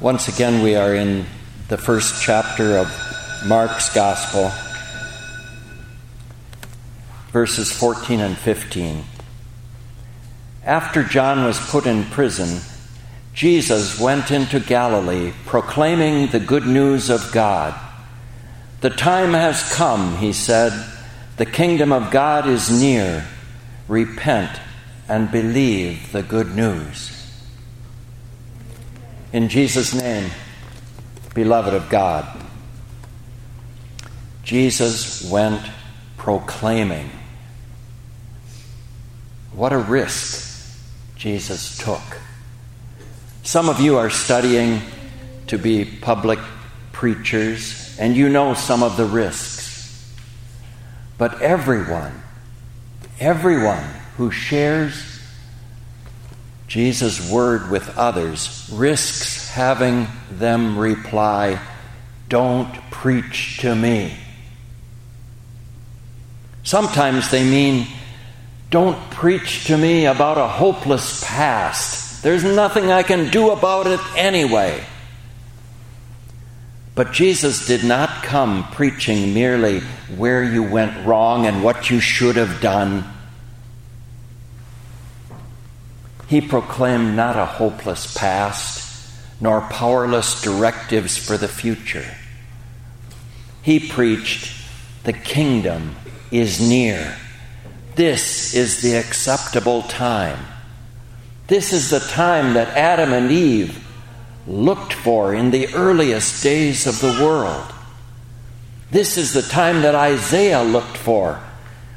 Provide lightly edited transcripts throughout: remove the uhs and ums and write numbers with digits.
Once again, we are in the first chapter of Mark's Gospel, verses 14 and 15. After John was put in prison, Jesus went into Galilee, proclaiming the good news of God. "The time has come," he said. "The kingdom of God is near. Repent and believe the good news." In Jesus' name, beloved of God, Jesus went proclaiming. What a risk Jesus took. Some of you are studying to be public preachers, and you know some of the risks. But everyone who shares Jesus' word with others risks having them reply, "Don't preach to me." Sometimes they mean, "Don't preach to me about a hopeless past. There's nothing I can do about it anyway." But Jesus did not come preaching merely where you went wrong and what you should have done. He proclaimed not a hopeless past, nor powerless directives for the future. He preached, "The kingdom is near. This is the acceptable time. This is the time that Adam and Eve looked for in the earliest days of the world. This is the time that Isaiah looked for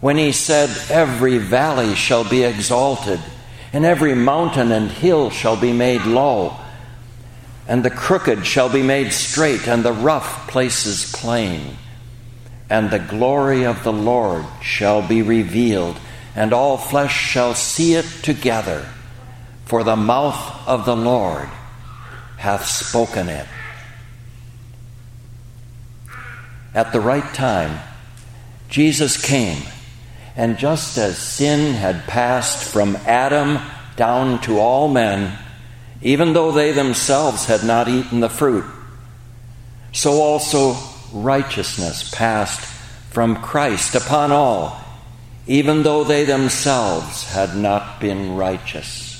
when he said, 'Every valley shall be exalted, and every mountain and hill shall be made low, and the crooked shall be made straight, and the rough places plain. And the glory of the Lord shall be revealed, and all flesh shall see it together, for the mouth of the Lord hath spoken it.'" At the right time, Jesus came. And just as sin had passed from Adam down to all men, even though they themselves had not eaten the fruit, so also righteousness passed from Christ upon all, even though they themselves had not been righteous.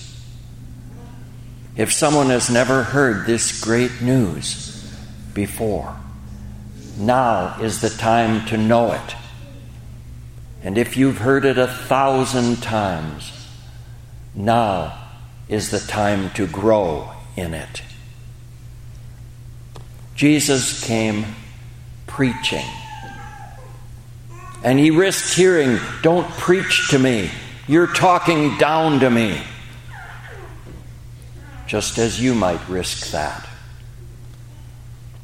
If someone has never heard this great news before, now is the time to know it. And if you've heard it 1,000 times, now is the time to grow in it. Jesus came preaching. And he risked hearing, "Don't preach to me. You're talking down to me." Just as you might risk that.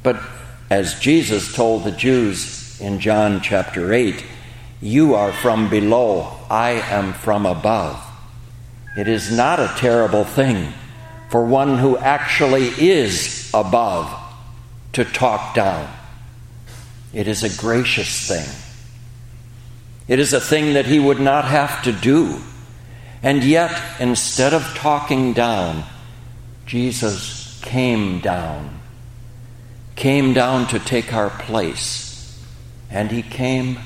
But as Jesus told the Jews in John chapter 8, "You are from below, I am from above." It is not a terrible thing for one who actually is above to talk down. It is a gracious thing. It is a thing that he would not have to do. And yet, instead of talking down, Jesus came down to take our place. And he came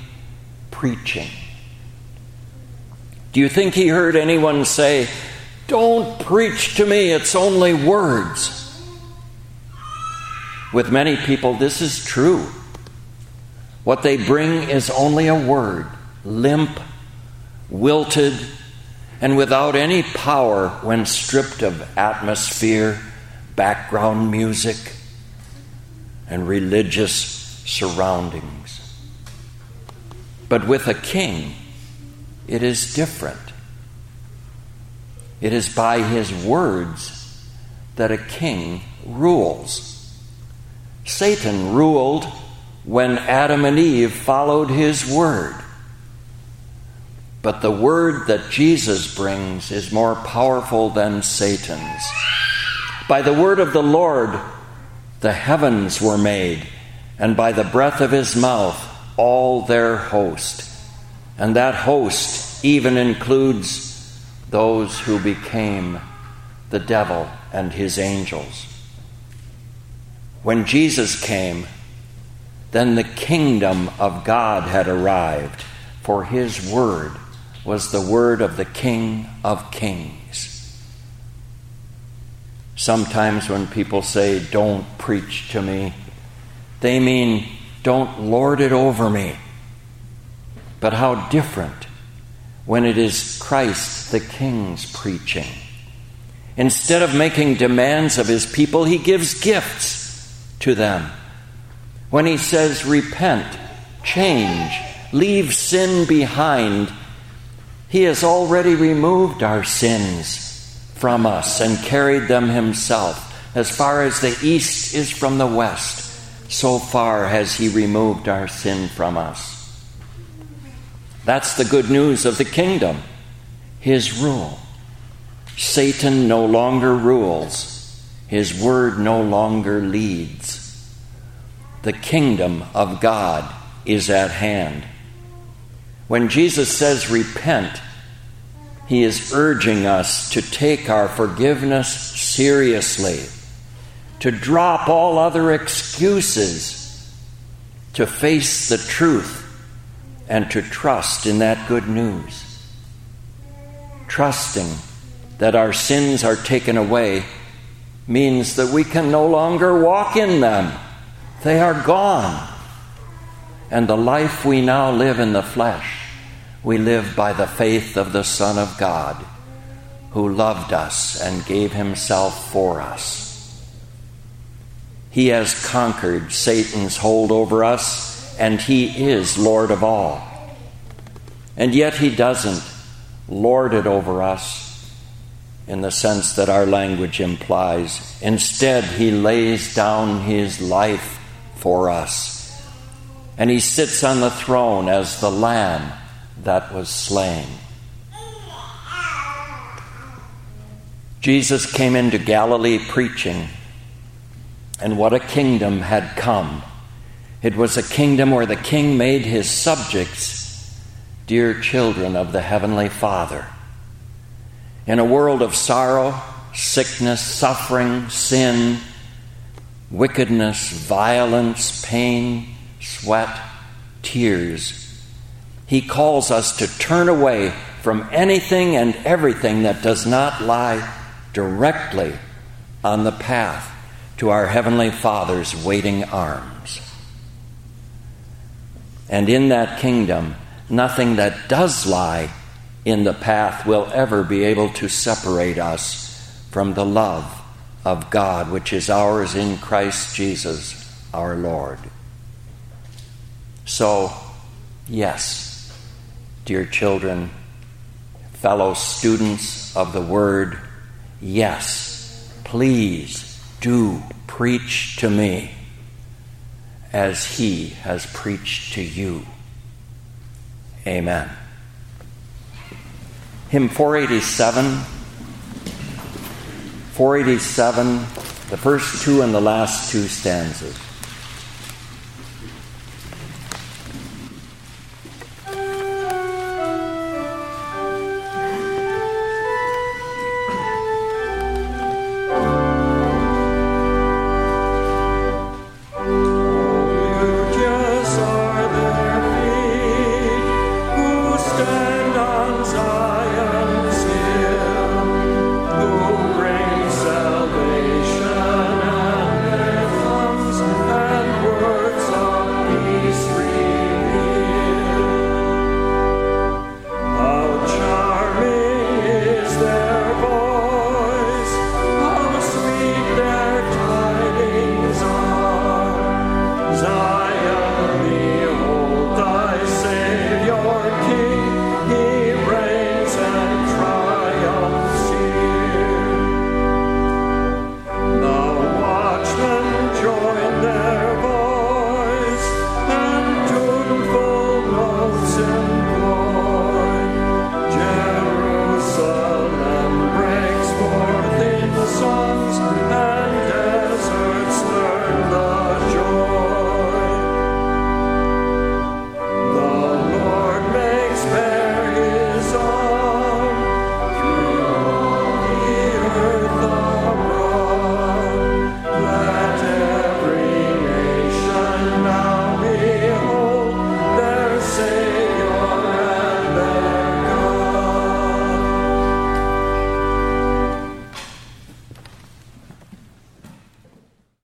preaching. Do you think he heard anyone say, "Don't preach to me, it's only words"? With many people, this is true. What they bring is only a word, limp, wilted, and without any power when stripped of atmosphere, background music, and religious surroundings. But with a king, it is different. It is by his words that a king rules. Satan ruled when Adam and Eve followed his word. But the word that Jesus brings is more powerful than Satan's. By the word of the Lord, the heavens were made, and by the breath of his mouth, all their host. And that host even includes those who became the devil and his angels. When Jesus came, then the kingdom of God had arrived, for his word was the word of the King of Kings. Sometimes when people say, "Don't preach to me," they mean, "Don't lord it over me." But how different when it is Christ the King's preaching. Instead of making demands of his people, he gives gifts to them. When he says, "Repent, change, leave sin behind," he has already removed our sins from us and carried them himself. As far as the east is from the west, so far has he removed our sin from us. That's the good news of the kingdom, his rule. Satan no longer rules. His word no longer leads. The kingdom of God is at hand. When Jesus says repent, he is urging us to take our forgiveness seriously, to drop all other excuses, to face the truth, and to trust in that good news. Trusting that our sins are taken away means that we can no longer walk in them. They are gone. And the life we now live in the flesh, we live by the faith of the Son of God, who loved us and gave himself for us. He has conquered Satan's hold over us, and he is Lord of all. And yet he doesn't lord it over us in the sense that our language implies. Instead, he lays down his life for us, and he sits on the throne as the Lamb that was slain. Jesus came into Galilee preaching, and what a kingdom had come. It was a kingdom where the king made his subjects dear children of the Heavenly Father. In a world of sorrow, sickness, suffering, sin, wickedness, violence, pain, sweat, tears, he calls us to turn away from anything and everything that does not lie directly on the path to our Heavenly Father's waiting arms. And in that kingdom, nothing that does lie in the path will ever be able to separate us from the love of God, which is ours in Christ Jesus, our Lord. So, yes, dear children, fellow students of the Word, yes, please do preach to me as he has preached to you. Amen. Hymn 487, the first two and the last two stanzas.